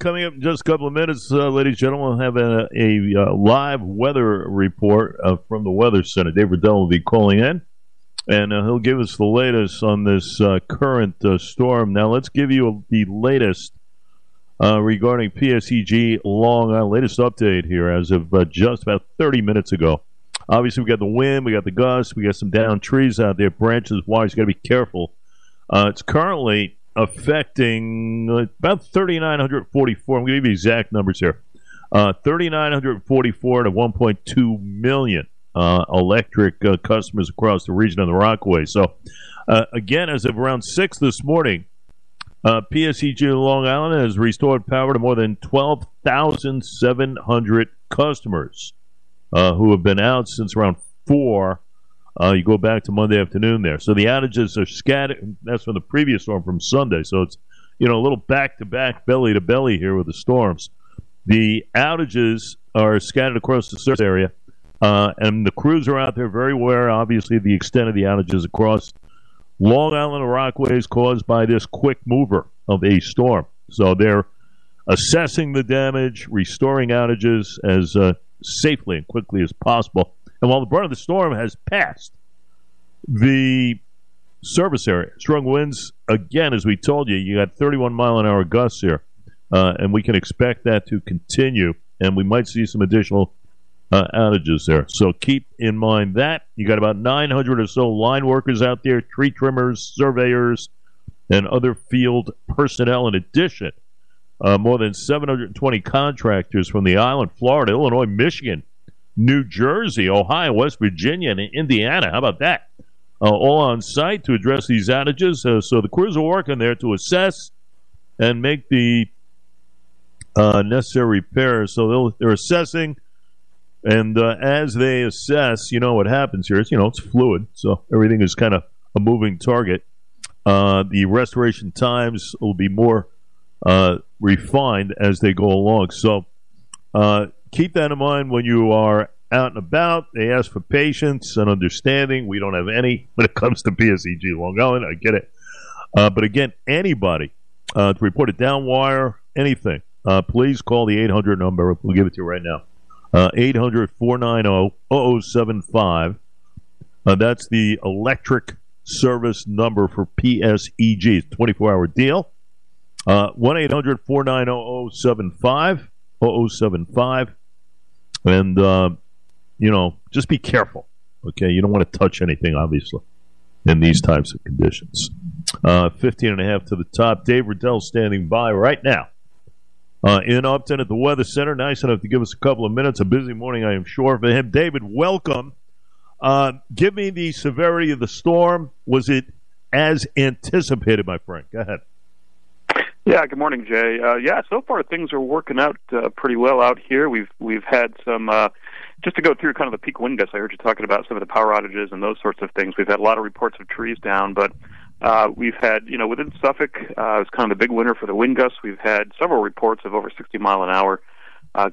Coming up in just a couple of minutes, ladies and gentlemen, we'll have a live weather report from the Weather Center. Dave Riddell will be calling in, and he'll give us the latest on this current storm. Now, let's give you the latest regarding PSEG Long Island, latest update here as of just about 30 minutes ago. Obviously, we got the wind, we got the gusts, we got some downed trees out there, branches, wires. Got to be careful. It's currently affecting about 3,944. I'm going to give you exact numbers here. 3,944 to 1.2 million electric customers across the region of the Rockaway. So, again, as of around 6 this morning, PSEG Long Island has restored power to more than 12,700 customers who have been out since around 4. You go back to Monday afternoon there. So the outages are scattered. That's from the previous storm from Sunday. So it's, you know, a little back-to-back, belly-to-belly here with the storms. The outages are scattered across the service area, and the crews are out there very aware, obviously, the extent of the outages across Long Island and Rockaways caused by this quick mover of a storm. So they're assessing the damage, restoring outages as safely and quickly as possible. And while the brunt of the storm has passed the service area, strong winds, again, as we told you, you got 31-mile-an-hour gusts here, and we can expect that to continue, and we might see some additional outages there. So keep in mind that. You got about 900 or so line workers out there, tree trimmers, surveyors, and other field personnel. In addition, more than 720 contractors from the island, Florida, Illinois, Michigan, New Jersey, Ohio, West Virginia, and Indiana. How about that? All on site to address these outages. So the crews are working there to assess and make the necessary repairs. So they're assessing, and as they assess, you know what happens here. It's, you know, it's fluid, so everything is kind of a moving target. The restoration times will be more refined as they go along. So keep that in mind when you are out and about. They ask for patience and understanding. We don't have any when it comes to PSEG Long Island. I get it. But again, anybody to report a down wire, anything, please call the 800 number. We'll give it to you right now. 800-490-0075. That's the electric service number for PSEG. It's a 24-hour deal. 1-800-490-0075. 0075. And, you know, just be careful, okay? You don't want to touch anything, obviously, in these types of conditions. 15.5 to the top. Dave Riddell standing by right now in Upton at the Weather Center. Nice enough to give us a couple of minutes. A busy morning, I am sure, for him. David, welcome. Give me the severity of the storm. Was it as anticipated, my friend? Go ahead. Yeah, good morning, Jay. Yeah, so far things are working out pretty well out here. We've had some, just to go through kind of the peak wind gusts, I heard you talking about some of the power outages and those sorts of things. We've had a lot of reports of trees down, but we've had, you know, within Suffolk, it's kind of the big winter for the wind gusts. We've had several reports of over 60-mile-an-hour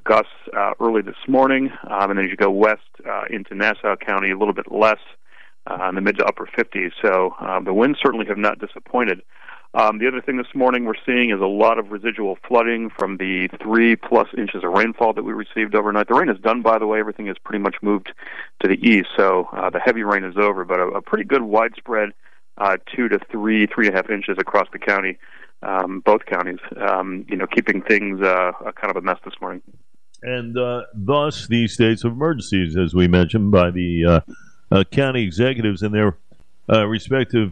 gusts early this morning. And then as you go west into Nassau County, a little bit less in the mid to upper 50s. So the winds certainly have not disappointed. The other thing this morning we're seeing is a lot of residual flooding from the 3-plus inches of rainfall that we received overnight. The rain is done, by the way. Everything has pretty much moved to the east, so the heavy rain is over. But a pretty good widespread 2 to 3.5 inches across the county, both counties, you know, keeping things kind of a mess this morning. And thus the states of emergencies, as we mentioned, by the county executives in their respective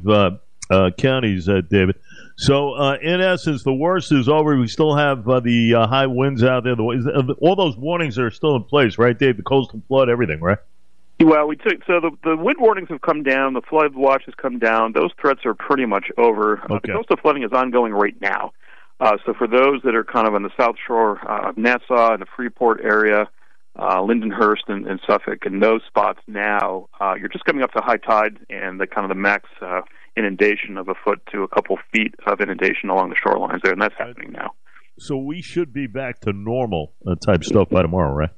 counties, David. So, in essence, the worst is over. We still have the high winds out there. All those warnings are still in place, right, Dave? The coastal flood, everything, right? Well, the wind warnings have come down. The flood watch has come down. Those threats are pretty much over. Okay. The coastal flooding is ongoing right now. So for those that are kind of on the south shore of Nassau and the Freeport area, Lindenhurst and Suffolk, and those spots now, you're just coming up to high tide and the kind of the max inundation of a foot to a couple feet of inundation along the shorelines there, and that's happening now. So we should be back to normal type stuff by tomorrow, right?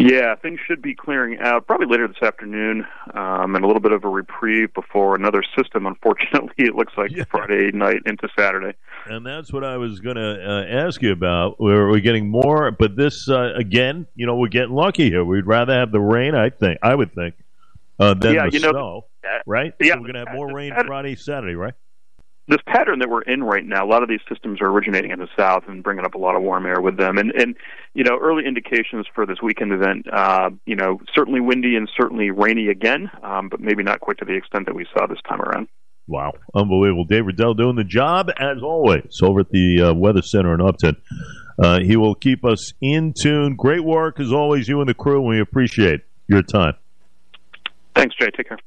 Yeah, things should be clearing out probably later this afternoon, and a little bit of a reprieve before another system, unfortunately, it looks like, Friday night into Saturday. And that's what I was going to ask you about. We're getting more, but this, again, you know, we're getting lucky here. We'd rather have the rain, I would think, than snow, right? Yeah, so we're going to have more rain Friday, Saturday, right? This pattern that we're in right now, a lot of these systems are originating in the south and bringing up a lot of warm air with them. And you know, early indications for this weekend event, you know, certainly windy and certainly rainy again, but maybe not quite to the extent that we saw this time around. Wow. Unbelievable. Dave Riddell doing the job, as always, over at the Weather Center in Upton. He will keep us in tune. Great work, as always, you and the crew. We appreciate your time. Thanks, Jay. Take care.